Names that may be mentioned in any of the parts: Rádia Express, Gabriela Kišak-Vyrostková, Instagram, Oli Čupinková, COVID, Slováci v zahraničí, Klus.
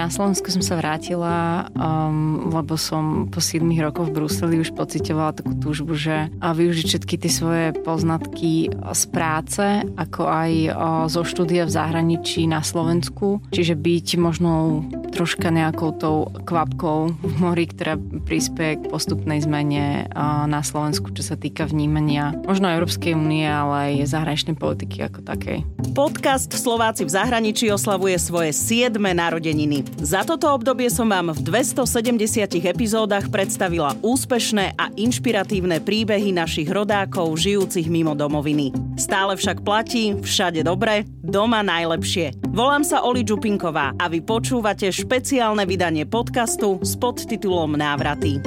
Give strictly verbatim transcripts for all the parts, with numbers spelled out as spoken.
Na Slovensku som sa vrátila, um, lebo som po siedmich rokoch v Bruseli už pociťovala takú túžbu, že využiť všetky tie svoje poznatky z práce, ako aj uh, zo štúdia v zahraničí na Slovensku. Čiže byť možno troška nejakou tou kvapkou v mori, ktorá prispieje k postupnej zmene uh, na Slovensku, čo sa týka vnímania možno Európskej únie, ale aj zahraničnej politiky ako takej. Podcast Slováci v zahraničí oslavuje svoje siedme narodeniny. Za toto obdobie som vám v dvestosedemdesiatich epizódach predstavila úspešné a inšpiratívne príbehy našich rodákov žijúcich mimo domoviny. Stále však platí, všade dobre, doma najlepšie. Volám sa Oli Čupinková a vy počúvate špeciálne vydanie podcastu s podtitulom Návraty.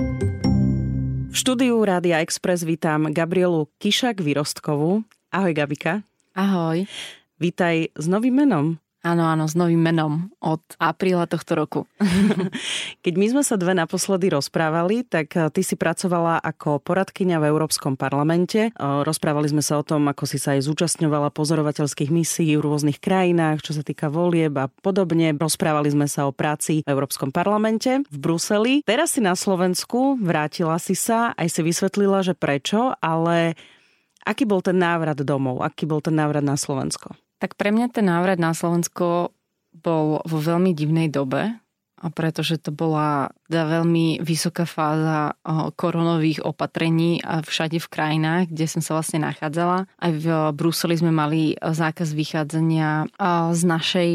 V štúdiu Rádia Express vítam Gabrielu Kišak-Vyrostkovú. Ahoj, Gabika. Ahoj. Vítaj s novým menom. Áno, áno, s novým menom od apríla tohto roku. Keď my sme sa dve naposledy rozprávali, tak ty si pracovala ako poradkyňa v Európskom parlamente. Rozprávali sme sa o tom, ako si sa aj zúčastňovala pozorovateľských misií v rôznych krajinách, čo sa týka volieb a podobne. Rozprávali sme sa o práci v Európskom parlamente v Bruseli. Teraz si na Slovensku, vrátila si sa, aj si vysvetlila, že prečo, ale aký bol ten návrat domov? Aký bol ten návrat na Slovensko? Tak pre mňa ten návrat na Slovensko bol vo veľmi divnej dobe, a pretože to bola veľmi vysoká fáza koronových opatrení a všade v krajinách, kde som sa vlastne nachádzala. Aj v Bruseli sme mali zákaz vychádzania z našej,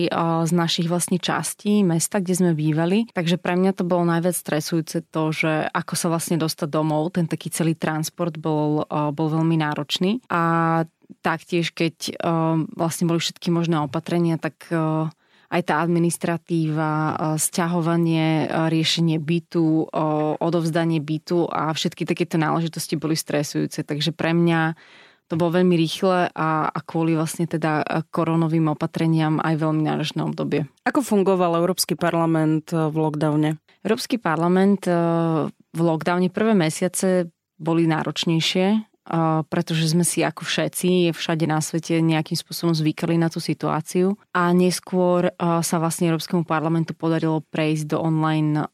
z našich vlastne častí mesta, kde sme bývali. Takže pre mňa to bolo najviac stresujúce to, že ako sa vlastne dostať domov, ten taký celý transport bol, bol veľmi náročný. A taktiež, keď um, vlastne boli všetky možné opatrenia, tak uh, aj tá administratíva, uh, sťahovanie, uh, riešenie bytu, uh, odovzdanie bytu a všetky takéto náležitosti boli stresujúce. Takže pre mňa to bolo veľmi rýchle a, a kvôli vlastne teda koronovým opatreniam aj veľmi náročné obdobie. Ako fungoval Európsky parlament v lockdowne? Európsky parlament uh, v lockdowne prvé mesiace boli náročnejšie, pretože sme si ako všetci všade na svete nejakým spôsobom zvykali na tú situáciu a neskôr sa vlastne Európskemu parlamentu podarilo prejsť do online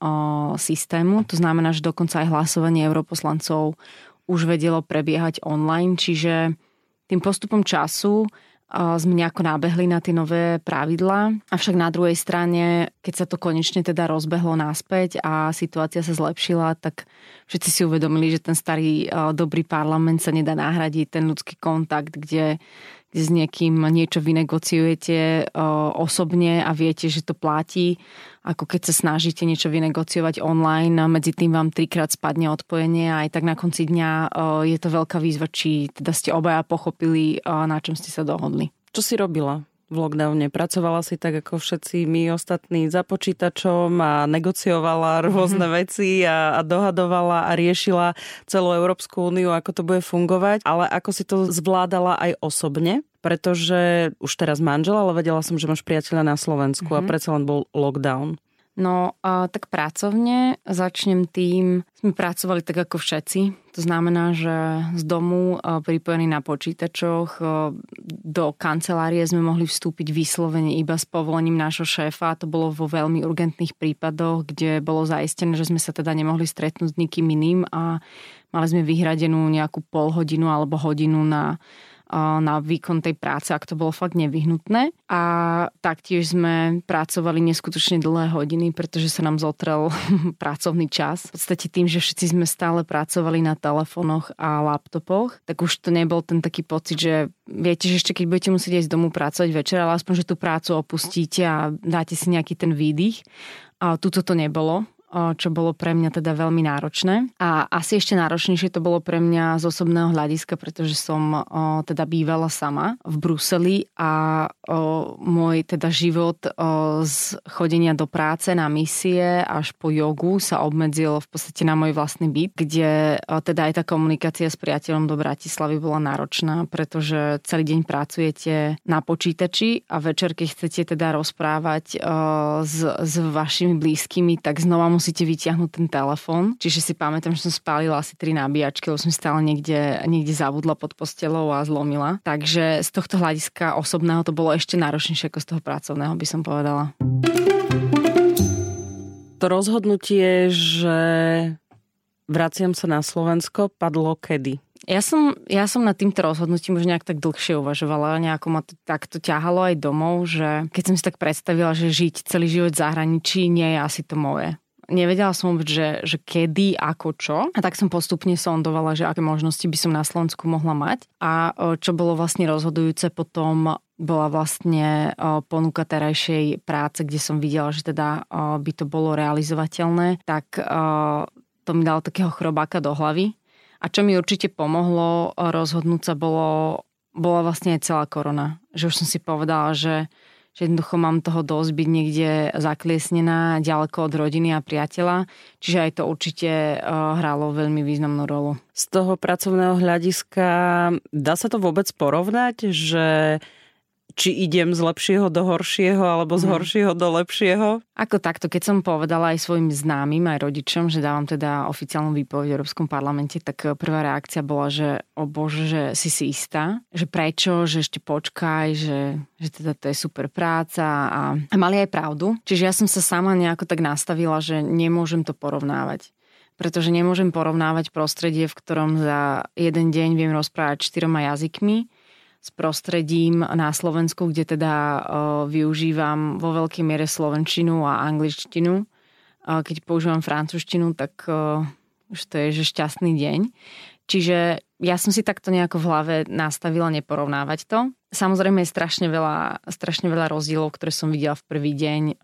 systému. To znamená, že dokonca aj hlasovanie europoslancov už vedelo prebiehať online, čiže tým postupom času sme nejako nábehli na tie nové pravidlá. Avšak na druhej strane, keď sa to konečne teda rozbehlo naspäť a situácia sa zlepšila, tak všetci si uvedomili, že ten starý dobrý parlament sa nedá nahradiť, ten ľudský kontakt, kde, kde s niekým niečo vynegociujete osobne a viete, že to platí, ako keď sa snažíte niečo vynegociovať online a medzi tým vám trikrát spadne odpojenie a aj tak na konci dňa je to veľká výzva, či teda ste obaja pochopili, na čom ste sa dohodli. Čo si robila v lockdowne? Pracovala si tak ako všetci my ostatní za počítačom a negociovala rôzne mm-hmm. veci a, a dohadovala a riešila celú Európsku úniu, ako to bude fungovať, ale ako si to zvládala aj osobne? Pretože už teraz manžel, ale vedela som, že máš priateľa na Slovensku mm-hmm. a predsa len bol lockdown. No, a tak pracovne začnem tým, sme pracovali tak ako všetci. To znamená, že z domu pripojení na počítačoch do kancelárie sme mohli vstúpiť vyslovene iba s povolením nášho šéfa. To bolo vo veľmi urgentných prípadoch, kde bolo zaistené, že sme sa teda nemohli stretnúť s nikým iným a mali sme vyhradenú nejakú polhodinu alebo hodinu na na výkon tej práce, ak to bolo fakt nevyhnutné. A taktiež sme pracovali neskutočne dlhé hodiny, pretože sa nám zotrel pracovný čas. V podstate tým, že všetci sme stále pracovali na telefónoch a laptopoch, tak už to nebol ten taký pocit, že viete, že ešte keď budete musieť ísť z domu pracovať večer, ale aspoň, že tú prácu opustíte a dáte si nejaký ten výdych. A tuto to nebolo, čo bolo pre mňa teda veľmi náročné. A asi ešte náročnejšie to bolo pre mňa z osobného hľadiska, pretože som o, teda bývala sama v Bruseli a o, môj teda život o, z chodenia do práce na misie až po jogu sa obmedzil v podstate na môj vlastný byt, kde o, teda aj tá komunikácia s priateľom do Bratislavy bola náročná, pretože celý deň pracujete na počítači a večer, keď chcete teda rozprávať o, s, s vašimi blízkymi, tak znova musíte musíte vyťahnuť ten telefón. Čiže si pamätám, že som spálila asi tri nabíjačky, lebo som stále niekde, niekde zabudla pod postelou a zlomila. Takže z tohto hľadiska osobného to bolo ešte náročnejšie ako z toho pracovného, by som povedala. to rozhodnutie, že vraciam sa na Slovensko, padlo kedy? Ja som, ja som nad týmto rozhodnutím už nejak tak dlhšie uvažovala, nejako ma to takto ťahalo aj domov, že keď som si tak predstavila, že žiť celý život v zahraničí nie je asi to moje. Nevedela som, že, že kedy, ako, čo. A tak som postupne sondovala, že aké možnosti by som na Slovensku mohla mať. A čo bolo vlastne rozhodujúce potom, bola vlastne ponuka terajšej práce, kde som videla, že teda by to bolo realizovateľné. Tak to mi dalo takého chrobáka do hlavy. A čo mi určite pomohlo rozhodnúť sa, bolo, bola vlastne aj celá korona. Že už som si povedala, že že jednoducho mám toho dosť byť niekde zakliesnená, ďaleko od rodiny a priateľa, čiže aj to určite hralo veľmi významnú rolu. Z toho pracovného hľadiska dá sa to vôbec porovnať, že či idem z lepšieho do horšieho alebo z horšieho do lepšieho? Ako takto, keď som povedala aj svojim známym, aj rodičom, že dávam teda oficiálnu výpoveď v Európskom parlamente, tak prvá reakcia bola, že o bože, že si si istá, že prečo, že ešte počkaj, že, že teda to je super práca a, a mali aj pravdu. Čiže ja som sa sama nejako tak nastavila, že nemôžem to porovnávať. Pretože nemôžem porovnávať prostredie, v ktorom za jeden deň viem rozprávať štyroma jazykmi, s prostredím na Slovensku, kde teda o, využívam vo veľkej miere slovenčinu a angličtinu. O, keď používam francúzštinu, tak o, už to je že šťastný deň. Čiže ja som si takto nejako v hlave nastavila neporovnávať to. Samozrejme je strašne veľa, strašne veľa rozdielov, ktoré som videla v prvý deň. O,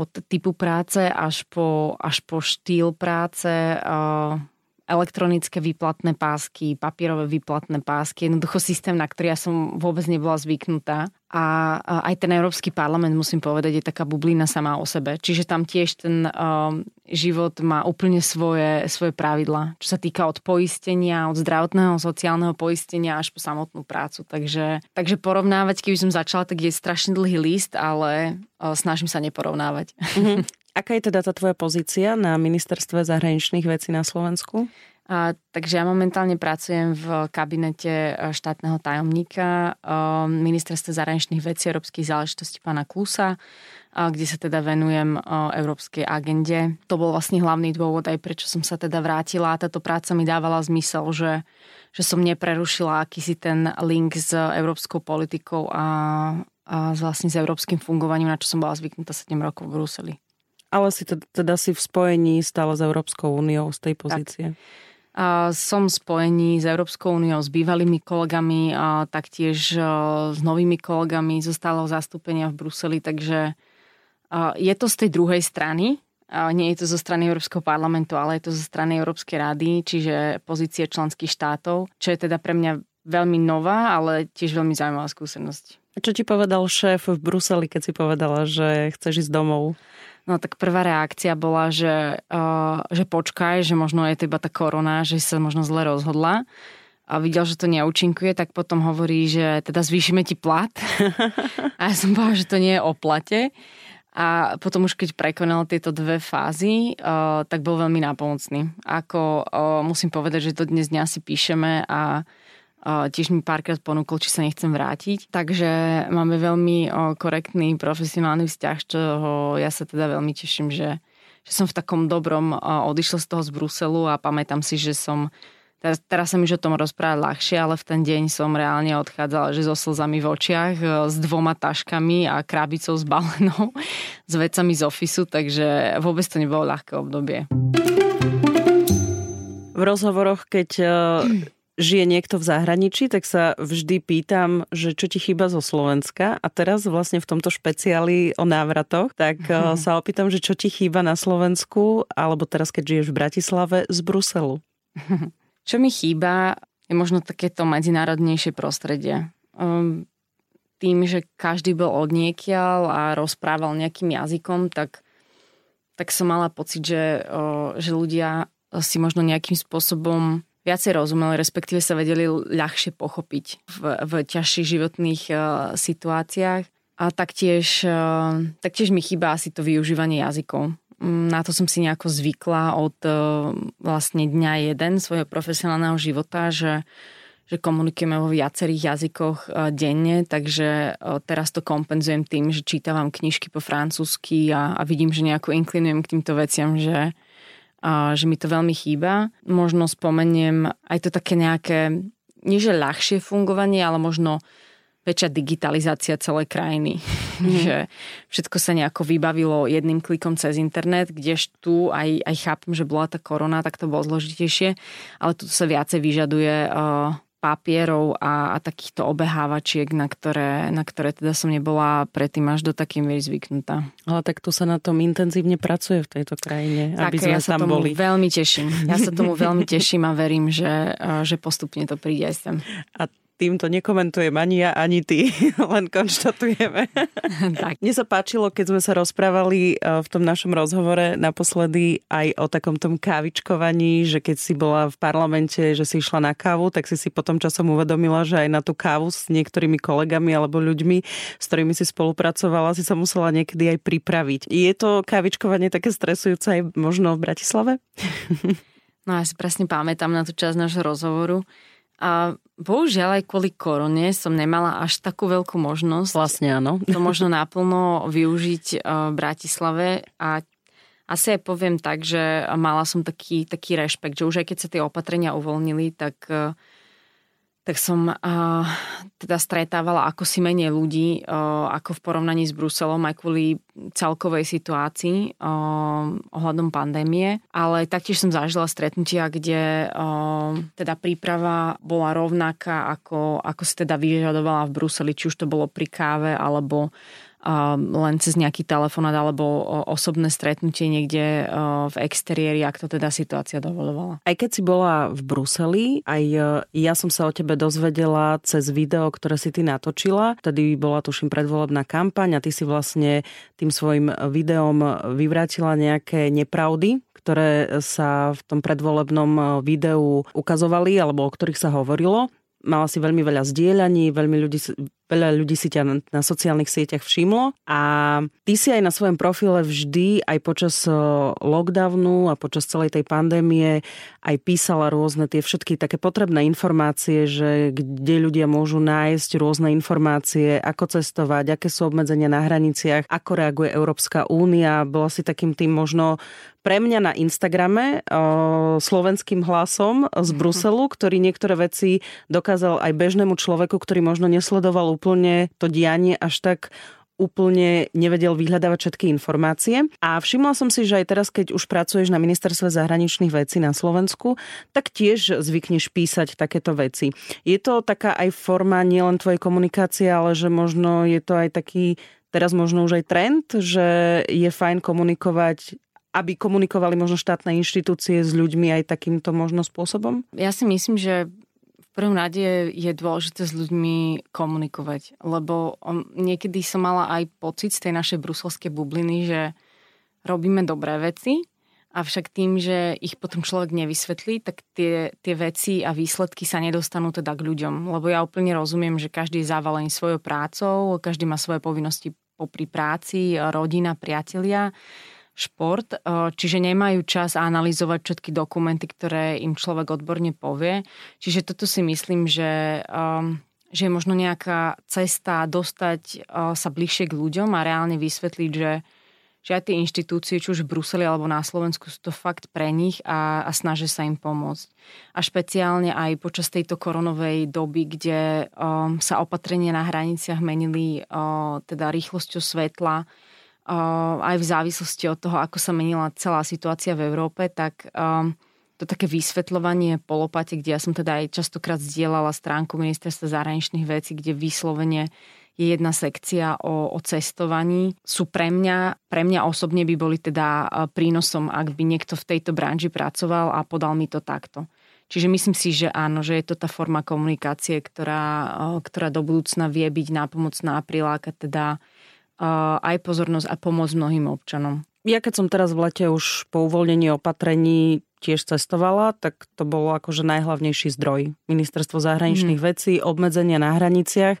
od typu práce až po, až po štýl práce, o, elektronické výplatné pásky, papierové výplatné pásky, jednoducho systém, na ktorý ja som vôbec nebola zvyknutá. A aj ten Európsky parlament, musím povedať, je taká bublina sama o sebe. Čiže tam tiež ten um, život má úplne svoje, svoje pravidlá, čo sa týka od poistenia, od zdravotného, sociálneho poistenia až po samotnú prácu. Takže, takže porovnávať, keby som začala, tak je strašne dlhý list, ale uh, snažím sa neporovnávať. Mm-hmm. Aká je teda tá tvoja pozícia na Ministerstve zahraničných vecí na Slovensku? A, takže ja momentálne pracujem v kabinete štátneho tajomníka Ministerstva zahraničných vecí európskych záležitostí pána Klusa, kde sa teda venujem európskej agende. To bol vlastne hlavný dôvod aj prečo som sa teda vrátila. Táto práca mi dávala zmysel, že, že som neprerušila akýsi ten link s európskou politikou a, a vlastne s európskym fungovaním, na čo som bola zvyknutá sedem rokov v Bruseli. Ale si teda, teda si v spojení stále s Európskou úniou z tej pozície. A som v spojení s Európskou úniou, s bývalými kolegami, a taktiež s novými kolegami zo stáleho zastúpenia v Bruseli, takže je to z tej druhej strany. Nie je to zo strany Európskeho parlamentu, ale je to zo strany Európskej rady, čiže pozície členských štátov, čo je teda pre mňa veľmi nová, ale tiež veľmi zaujímavá skúsenosť. A čo ti povedal šéf v Bruseli, keď si povedala, že chceš ísť domov? No tak prvá reakcia bola, že, uh, že počkaj, že možno je to iba tá korona, že sa možno zle rozhodla. A videl, že to neúčinkuje, tak potom hovorí, že teda zvýšime ti plat. A ja som povedala, že to nie je o plate. A potom už keď prekonal tieto dve fázy, uh, tak bol veľmi nápomocný. Ako uh, musím povedať, že to dnes dňa si píšeme a tiež mi párkrát ponúkol, či sa nechcem vrátiť. Takže máme veľmi korektný, profesionálny vzťah, z čoho ja sa teda veľmi teším, že, že som v takom dobrom odišla z toho z Bruselu a pamätám si, že som, teraz, teraz sa mi už o tom rozprávať ľahšie, ale v ten deň som reálne odchádzala, že so slzami v očiach, s dvoma taškami a krábicou zbalenou, s vecami z ofisu, takže vôbec to nebolo ľahké obdobie. V rozhovoroch, keď žije niekto v zahraničí, tak sa vždy pýtam, že čo ti chýba zo Slovenska a teraz vlastne v tomto špeciáli o návratoch, tak mm. sa opýtam, že čo ti chýba na Slovensku alebo teraz, keď žiješ v Bratislave, z Bruselu. Čo mi chýba je možno takéto medzinárodnejšie prostredie. Tým, že každý bol odniekiaľ a rozprával nejakým jazykom, tak, tak som mala pocit, že, že ľudia si možno nejakým spôsobom viacej rozumeli, respektíve sa vedeli ľahšie pochopiť v, v ťažších životných uh, situáciách. A taktiež, uh, taktiež mi chýba asi to využívanie jazykov. Um, na to som si nejako zvykla od uh, vlastne dňa jeden svojho profesionálneho života, že, že komunikujeme vo viacerých jazykoch denne, takže teraz to kompenzujem tým, že čítavam knižky po francúzsky a, a vidím, že nejako inklinujem k týmto veciam, že, a, že mi to veľmi chýba. Možno spomeniem aj to také nejaké, nie že ľahšie fungovanie, ale možno väčšia digitalizácia celej krajiny. Mm. Že všetko sa nejako vybavilo jedným klikom cez internet, kdež tu aj, aj chápem, že bola tá korona, tak to bolo zložitejšie, ale tu sa viacej vyžaduje uh, papierov a, a takýchto obehávačiek, na ktoré, na ktoré teda som nebola predtým až do takým miery zvyknutá. Ale tak tu sa na tom intenzívne pracuje v tejto krajine, tak, aby sme ja sa tam boli. Veľmi teším. Ja sa tomu veľmi teším a verím, že, že postupne to príde aj sem. A týmto nekomentujem ani ja, ani ty, len konštatujeme. Tak. Mne sa páčilo, keď sme sa rozprávali v tom našom rozhovore naposledy aj o takom tom kávičkovaní, že keď si bola v parlamente, že si išla na kávu, tak si si potom časom uvedomila, že aj na tú kávu s niektorými kolegami alebo ľuďmi, s ktorými si spolupracovala, si sa musela niekedy aj pripraviť. Je to kávičkovanie také stresujúce aj možno v Bratislave? No ja si presne pamätám na tú časť nášho rozhovoru. A bohužiaľ aj kvôli korone som nemala až takú veľkú možnosť. Vlastne áno. To možno naplno využiť v Bratislave a asi aj poviem tak, že mala som taký, taký rešpekt, že už aj keď sa tie opatrenia uvoľnili, tak, tak som teda stretávala ako si menej ľudí, ako v porovnaní s Bruselom aj kvôli celkovej situácii ohľadom pandémie, ale taktiež som zažila stretnutia, kde o, teda príprava bola rovnaká, ako, ako si teda vyžadovala v Bruseli, či už to bolo pri káve, alebo o, len cez nejaký telefonát, alebo o, osobné stretnutie niekde o, v exteriéri, ak to teda situácia dovoľovala. Aj keď si bola v Bruseli, aj ja som sa o tebe dozvedela cez video, ktoré si ty natočila. Vtedy bola, tuším, predvolebná kampaň a ty si vlastne tým svojim videom vyvrátila nejaké nepravdy, ktoré sa v tom predvolebnom videu ukazovali, alebo o ktorých sa hovorilo. Mala si veľmi veľa zdieľaní, veľmi ľudí, veľa ľudí si ťa na sociálnych sieťach všimlo a ty si aj na svojom profile vždy, aj počas lockdownu a počas celej tej pandémie aj písala rôzne tie všetky také potrebné informácie, že kde ľudia môžu nájsť rôzne informácie, ako cestovať, aké sú obmedzenia na hraniciach, ako reaguje Európska únia. Bola si takým tým možno pre mňa na Instagrame slovenským hlasom z Bruselu, ktorý niektoré veci dokázal aj bežnému človeku, ktorý možno nesledoval úplne to dianie až tak úplne nevedel vyhľadávať všetky informácie. A všimla som si, že aj teraz, keď už pracuješ na ministerstve zahraničných vecí na Slovensku, tak tiež zvykneš písať takéto veci. Je to taká aj forma nielen tvojej komunikácie, ale že možno je to aj taký, teraz možno už aj trend, že je fajn komunikovať, aby komunikovali možno štátne inštitúcie s ľuďmi aj takýmto možno spôsobom? Ja si myslím, že v prvom rade je dôležité s ľuďmi komunikovať, lebo niekedy som mala aj pocit z tej našej bruselskej bubliny, že robíme dobré veci, avšak tým, že ich potom človek nevysvetlí, tak tie, tie veci a výsledky sa nedostanú teda k ľuďom. Lebo ja úplne rozumiem, že každý je zavalený svojou prácou, každý má svoje povinnosti popri práci, rodina, priatelia, šport, čiže nemajú čas analyzovať všetky dokumenty, ktoré im človek odborne povie. Čiže toto si myslím, že, že je možno nejaká cesta dostať sa bližšie k ľuďom a reálne vysvetliť, že, že aj tie inštitúcie, či už v Bruseli alebo na Slovensku, sú to fakt pre nich a, a snažia sa im pomôcť. A špeciálne aj počas tejto koronovej doby, kde sa opatrenia na hraniciach menili teda rýchlosťou svetla, aj v závislosti od toho, ako sa menila celá situácia v Európe, tak um, to také vysvetľovanie polopate, kde ja som teda aj častokrát zdieľala stránku ministerstva zahraničných vecí, kde vyslovene je jedna sekcia o, o cestovaní. Sú pre mňa, pre mňa osobne by boli teda prínosom, ak by niekto v tejto branži pracoval a podal mi to takto. Čiže myslím si, že áno, že je to tá forma komunikácie, ktorá, ktorá do budúcna vie byť nápomocná a prilákať teda aj pozornosť a pomoc mnohým občanom. Ja keď som teraz v lete už po uvoľnení opatrení tiež cestovala, tak to bolo akože najhlavnejší zdroj. Ministerstvo zahraničných hmm. vecí, obmedzenia na hraniciach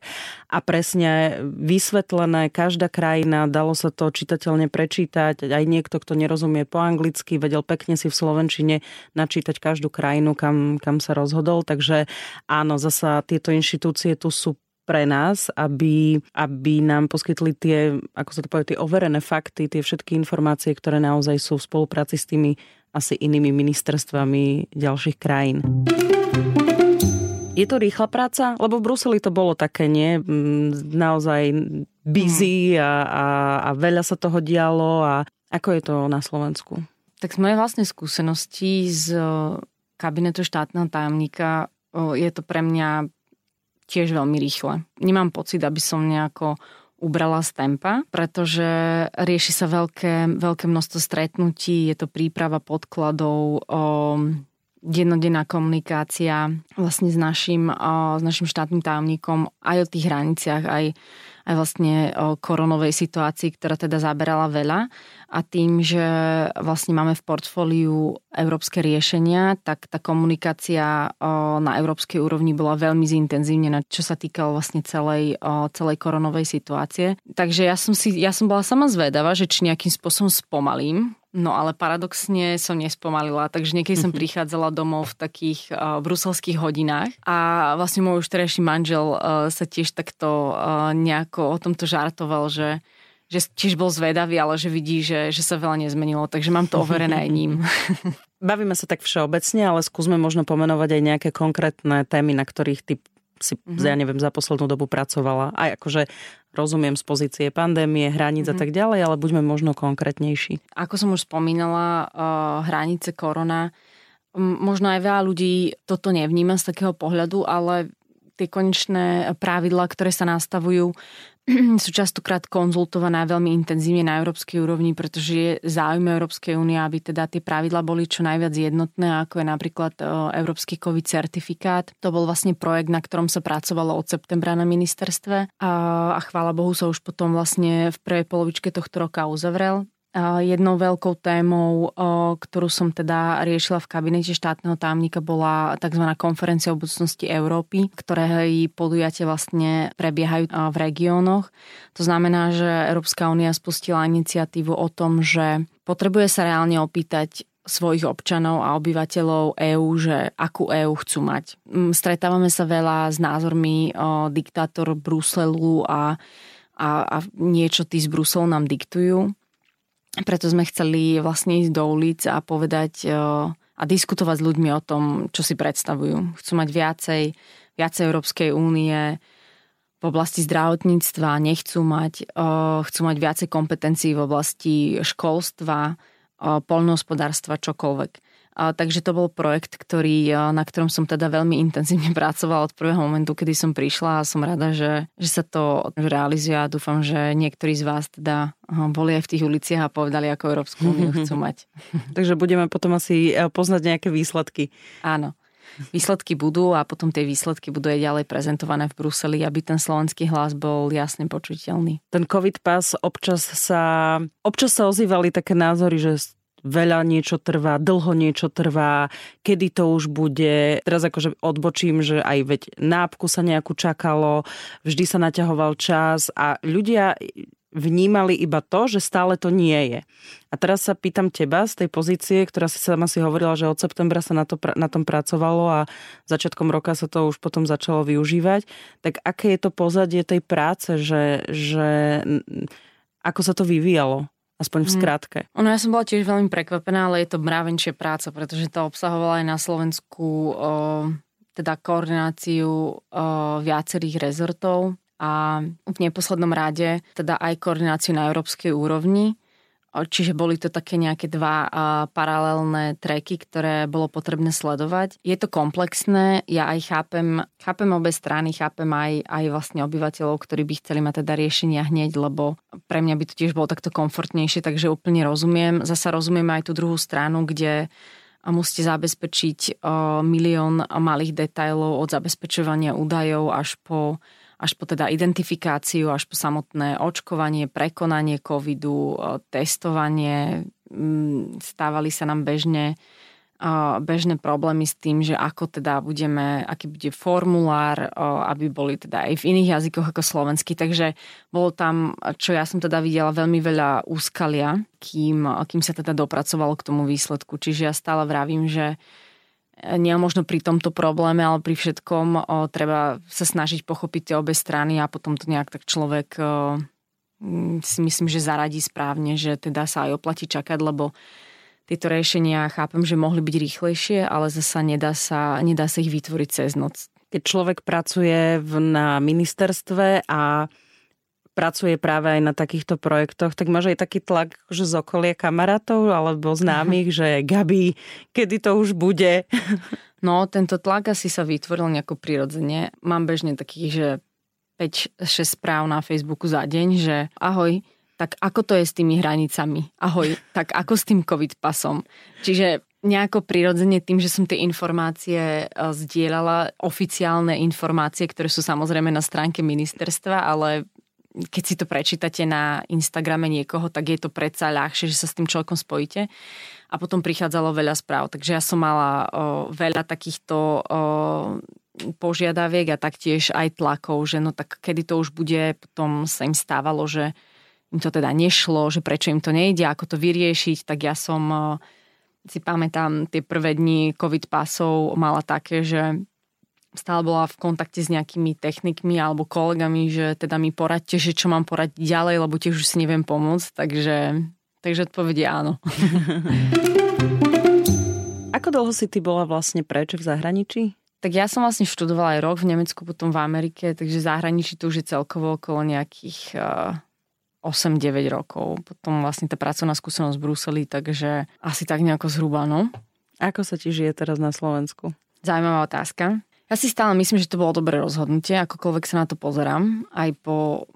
a presne vysvetlené každá krajina, dalo sa to čitateľne prečítať. Aj niekto, kto nerozumie po anglicky, vedel pekne si v slovenčine načítať každú krajinu, kam, kam sa rozhodol. Takže áno, zasa tieto inštitúcie tu sú pre nás, aby, aby nám poskytli tie, ako sa to povie, tie overené fakty, tie všetky informácie, ktoré naozaj sú v spolupráci s tými asi inými ministerstvami ďalších krajín. Je to rýchla práca? Lebo v Bruseli to bolo také, nie? Naozaj busy a, a, a veľa sa toho dialo. A ako je to na Slovensku? Tak z mojej vlastnej skúsenosti z kabinetu štátneho tajomníka je to pre mňa tiež veľmi rýchle. Nemám pocit, aby som nejako ubrala z tempa, pretože rieši sa veľké, veľké množstvo stretnutí, je to príprava podkladov, o, dennodenná komunikácia vlastne s našim, o, s našim štátnym tajomníkom aj o tých hraniciach, aj, aj vlastne o koronovej situácii, ktorá teda zaberala veľa. A tým, že vlastne máme v portfóliu európske riešenia, tak tá komunikácia o, na európskej úrovni bola veľmi zintenzívnená, čo sa týkalo vlastne celej, o, celej koronovej situácie. Takže ja som, si, ja som bola sama zvedavá, že či nejakým spôsobom spomalím, no ale paradoxne som nespomalila, takže niekedy som prichádzala domov v takých o, bruselských hodinách a vlastne môj už terajší manžel o, sa tiež takto o, nejako o tomto žartoval, že že tiež bol zvedavý, ale že vidí, že, že sa veľa nezmenilo, takže mám to overené aj ním. Bavíme sa tak všeobecne, ale skúsme možno pomenovať aj nejaké konkrétne témy, na ktorých ty si, mm-hmm. ja neviem, za poslednú dobu pracovala. Aj akože rozumiem z pozície pandémie, hraníc mm-hmm. a tak ďalej, ale buďme možno konkrétnejší. Ako som už spomínala, hranice, korona, možno aj veľa ľudí toto nevníma z takého pohľadu, ale tie konečné pravidlá, ktoré sa nastavujú, sú častokrát konzultované veľmi intenzívne na európskej úrovni, pretože je záujem Európskej únie, aby teda tie pravidlá boli čo najviac jednotné, ako je napríklad európsky COVID certifikát. To bol vlastne projekt, na ktorom sa pracovalo od septembra na ministerstve a, a chvála Bohu sa už potom vlastne v prvej polovičke tohto roka uzavrel. Jednou veľkou témou, ktorú som teda riešila v kabinete štátneho tajomníka, bola tzv. Konferencia o budúcnosti Európy, ktoré podujatia vlastne prebiehajú v regiónoch. To znamená, že Európska únia spustila iniciatívu o tom, že potrebuje sa reálne opýtať svojich občanov a obyvateľov EÚ, že akú EÚ chcú mať. Stretávame sa veľa s názormi diktátor Bruselu a, a, a niečo tí z Bruselu nám diktujú. Preto sme chceli vlastne ísť do ulic a povedať a diskutovať s ľuďmi o tom, čo si predstavujú. Chcú mať viacej, viacej Európskej únie v oblasti zdravotníctva, nechcú mať, chcú mať viacej kompetencií v oblasti školstva, poľnohospodárstva, čokoľvek. Takže to bol projekt, ktorý, na ktorom som teda veľmi intenzívne pracovala od prvého momentu, kedy som prišla a som rada, že, že sa to realizuje a dúfam, že niektorí z vás teda boli aj v tých uliciach a povedali, ako Európsku úniu chcú mať. Takže budeme potom asi poznať nejaké výsledky. Áno. Výsledky budú a potom tie výsledky budú aj ďalej prezentované v Bruseli, aby ten slovenský hlas bol jasne počuteľný. Ten COVID pas, občas sa, občas sa ozývali také názory, že veľa niečo trvá, dlho niečo trvá, kedy to už bude. Teraz akože odbočím, že aj veď nápku sa nejakú čakalo, vždy sa naťahoval čas a ľudia vnímali iba to, že stále to nie je. A teraz sa pýtam teba z tej pozície, ktorá si sama si hovorila, že od septembra sa na, to, na tom pracovalo a začiatkom roka sa to už potom začalo využívať. Tak aké je to pozadie tej práce, že, že ako sa to vyvíjalo? Aspoň v skratke. Mm. Ono, ja som bola tiež veľmi prekvapená, ale je to mravenčia práca, pretože to obsahovala aj na Slovensku o, teda koordináciu o, viacerých rezortov a v neposlednom rade teda aj koordináciu na európskej úrovni. O, čiže boli to také nejaké dva a, paralelné tracky, ktoré bolo potrebné sledovať. Je to komplexné, ja aj chápem, chápem obe strany, chápem aj, aj vlastne obyvateľov, ktorí by chceli mať teda riešenia hneď, lebo pre mňa by to tiež bolo takto komfortnejšie, takže úplne rozumiem. Zasa rozumiem aj tú druhú stranu, kde musíte zabezpečiť milión malých detailov od zabezpečovania údajov až po, až po teda identifikáciu, až po samotné očkovanie, prekonanie covidu, testovanie. Stávali sa nám bežne bežné problémy s tým, že ako teda budeme, aký bude formulár, aby boli teda aj v iných jazykoch ako slovenský. Takže bolo tam, čo ja som teda videla, veľmi veľa úskalia, kým, kým sa teda dopracovalo k tomu výsledku. Čiže ja stále vravím, že nie možno pri tomto probléme, ale pri všetkom treba sa snažiť pochopiť tie obe strany a potom to nejak tak človek si myslím, že zaradí správne, že teda sa aj oplatí čakať, lebo tieto riešenia chápem, že mohli byť rýchlejšie, ale zasa nedá sa, nedá sa ich vytvoriť cez noc. Keď človek pracuje v, na ministerstve a pracuje práve aj na takýchto projektoch, tak máš aj taký tlak, že z okolia kamarátov alebo známych, že Gabi, kedy to už bude? No, tento tlak asi sa vytvoril nejako prirodzene. Mám bežne takých, že päť šesť správ na Facebooku za deň, že ahoj, tak ako to je s tými hranicami? Ahoj, tak ako s tým COVID pasom? Čiže nejako prirodzene tým, že som tie informácie zdieľala, oficiálne informácie, ktoré sú samozrejme na stránke ministerstva, ale keď si to prečítate na Instagrame niekoho, tak je to predsa ľahšie, že sa s tým človekom spojíte. A potom prichádzalo veľa správ. Takže ja som mala o, veľa takýchto o, požiadaviek a taktiež aj tlakov, že no tak kedy to už bude, potom sa im stávalo, že im to teda nešlo, že prečo im to nejde, ako to vyriešiť, tak ja som, si pamätám, tie prvé dni COVID pasov mala také, že stále bola v kontakte s nejakými technikmi alebo kolegami, že teda mi poradte, že čo mám poradiť ďalej, lebo tiež už si neviem pomôcť, takže, takže odpovede áno. Ako dlho si ty bola vlastne preč v zahraničí? Tak ja som vlastne študovala aj rok v Nemecku, potom v Amerike, takže v zahraničí to už je celkovo okolo nejakých osem deväť rokov. Potom vlastne tá pracovná skúsenosť v Bruseli, takže asi tak nejako zhruba, no. Ako sa ti žije teraz na Slovensku? Zaujímavá otázka. Ja si stále myslím, že to bolo dobré rozhodnutie, akokoľvek sa na to pozerám, aj po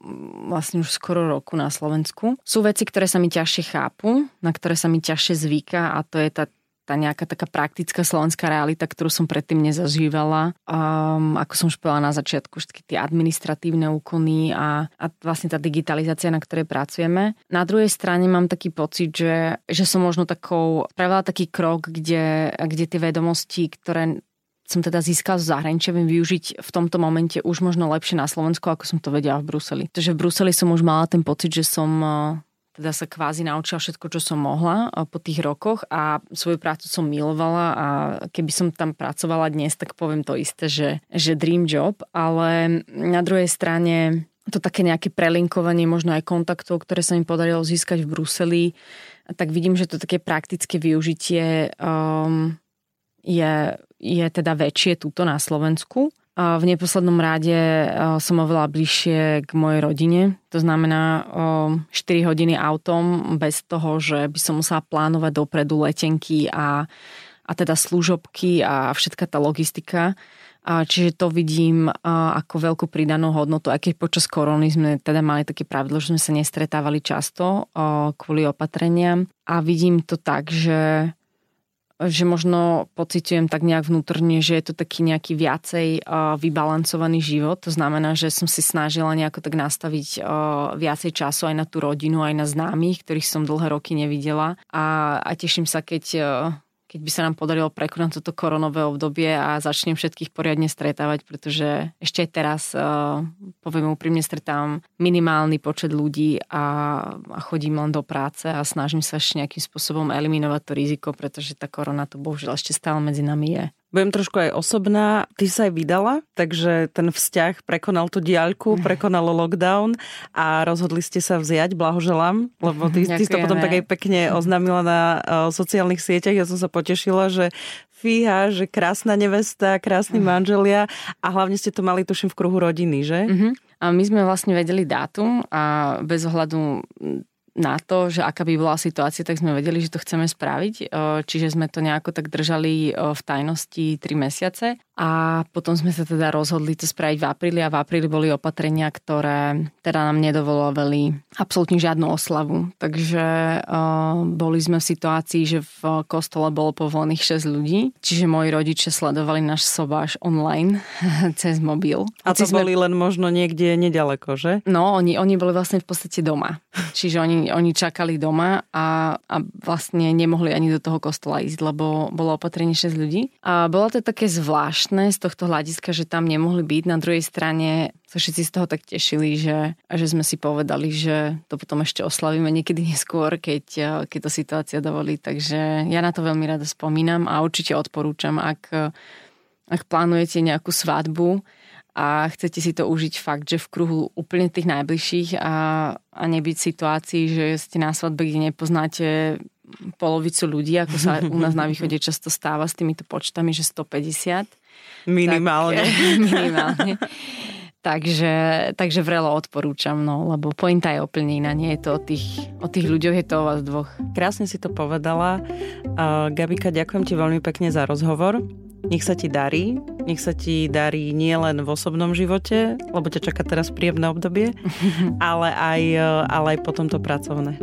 vlastne už skoro roku na Slovensku. Sú veci, ktoré sa mi ťažšie chápu, na ktoré sa mi ťažšie zvyká a to je tá, tá nejaká taká praktická slovenská realita, ktorú som predtým nezažívala. Um, ako som už povedala na začiatku, všetky tie administratívne úkony a, a vlastne tá digitalizácia, na ktorej pracujeme. Na druhej strane mám taký pocit, že, že som možno takou, spravila taký krok, kde, kde tie vedomosti, ktoré som teda získala zo zahraničia, viem využiť v tomto momente už možno lepšie na Slovensku, ako som to vedela v Bruseli. Takže v Bruseli som už mala ten pocit, že som teda sa kvázi naučila všetko, čo som mohla po tých rokoch a svoju prácu som milovala a keby som tam pracovala dnes, tak poviem to isté, že, že dream job, ale na druhej strane to také nejaké prelinkovanie možno aj kontaktov, ktoré sa mi podarilo získať v Bruseli, tak vidím, že to také praktické využitie um, je je teda väčšie túto na Slovensku. A v neposlednom rade som oveľa bližšie k mojej rodine. To znamená štyri hodiny autom bez toho, že by som musela plánovať dopredu letenky a, a teda služobky a všetka tá logistika. A čiže to vidím ako veľkú pridanú hodnotu, aj keď počas korony sme teda mali také pravidlo, že sme sa nestretávali často kvôli opatreniam. A vidím to tak, že že možno pociťujem tak nejak vnútorne, že je to taký nejaký viacej vybalancovaný život. To znamená, že som si snažila nejako tak nastaviť viacej času aj na tú rodinu, aj na známych, ktorých som dlhé roky nevidela. A, a teším sa, keď, keď by sa nám podarilo prekonať toto koronové obdobie a začnem všetkých poriadne stretávať, pretože ešte aj teraz, poviem úprimne, stretávam minimálny počet ľudí a, a chodím len do práce a snažím sa ešte nejakým spôsobom eliminovať to riziko, pretože tá korona to bohužiaľ ešte stále medzi nami je. Budem trošku aj osobná. Ty sa aj vydala, takže ten vzťah prekonal tú diaľku, prekonalo lockdown a rozhodli ste sa vziať. Blahoželám, lebo ty, ty si to potom tak aj pekne oznámila na uh, sociálnych sieťach. Ja som sa potešila, že fíha, že krásna nevesta, krásny manželia a hlavne ste to mali, tuším, v kruhu rodiny, že? Uh-huh. A my sme vlastne vedeli dátum a bez ohľadu na to, že aká by bola situácia, tak sme vedeli, že to chceme spraviť. Čiže sme to nejako tak držali v tajnosti tri mesiace. A A potom sme sa teda rozhodli to spraviť v apríli a v apríli boli opatrenia, ktoré teda nám nedovolovali absolútne žiadnu oslavu. Takže uh, boli sme v situácii, že v kostole bolo povolených šesť ľudí, čiže moji rodičia sledovali náš sobáš online cez mobil. A to sme... boli len možno niekde nedaleko, že? No, oni, oni boli vlastne v podstate doma. Čiže oni, oni čakali doma a, a vlastne nemohli ani do toho kostola ísť, lebo bolo opatrenie šesť ľudí. A bolo to také zvláštne z tohto hľadiska, že tam nemohli byť. Na druhej strane sa všetci z toho tak tešili, že, že sme si povedali, že to potom ešte oslavíme niekedy neskôr, keď, keď to situácia dovolí. Takže ja na to veľmi rada spomínam a určite odporúčam, ak, ak plánujete nejakú svadbu a chcete si to užiť fakt, že v kruhu úplne tých najbližších a, a nebyť v situácii, že ste na svadbe, kde nepoznáte polovicu ľudí, ako sa u nás na východe často stáva s týmito počtami, že stopäťdesiat. Minimálne. Tak, minimálne. takže, takže vrelo odporúčam, no, lebo pointa je úplne iná, nie je to o tých, o tých ľuďoch, je to o vás dvoch. Krásne si to povedala. Uh, Gabika, ďakujem ti veľmi pekne za rozhovor. Nech sa ti darí, nech sa ti darí nielen v osobnom živote, lebo ťa čaká teraz príjemné obdobie, ale aj, ale aj potom to pracovné.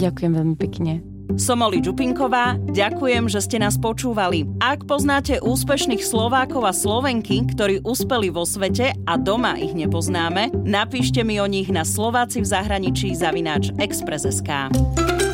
Ďakujem veľmi pekne. Som Oli Čupinková, ďakujem, že ste nás počúvali. Ak poznáte úspešných Slovákov a Slovenky, ktorí uspeli vo svete a doma ich nepoznáme, napíšte mi o nich na Slováci v zahraničí zavináč express bodka es ká.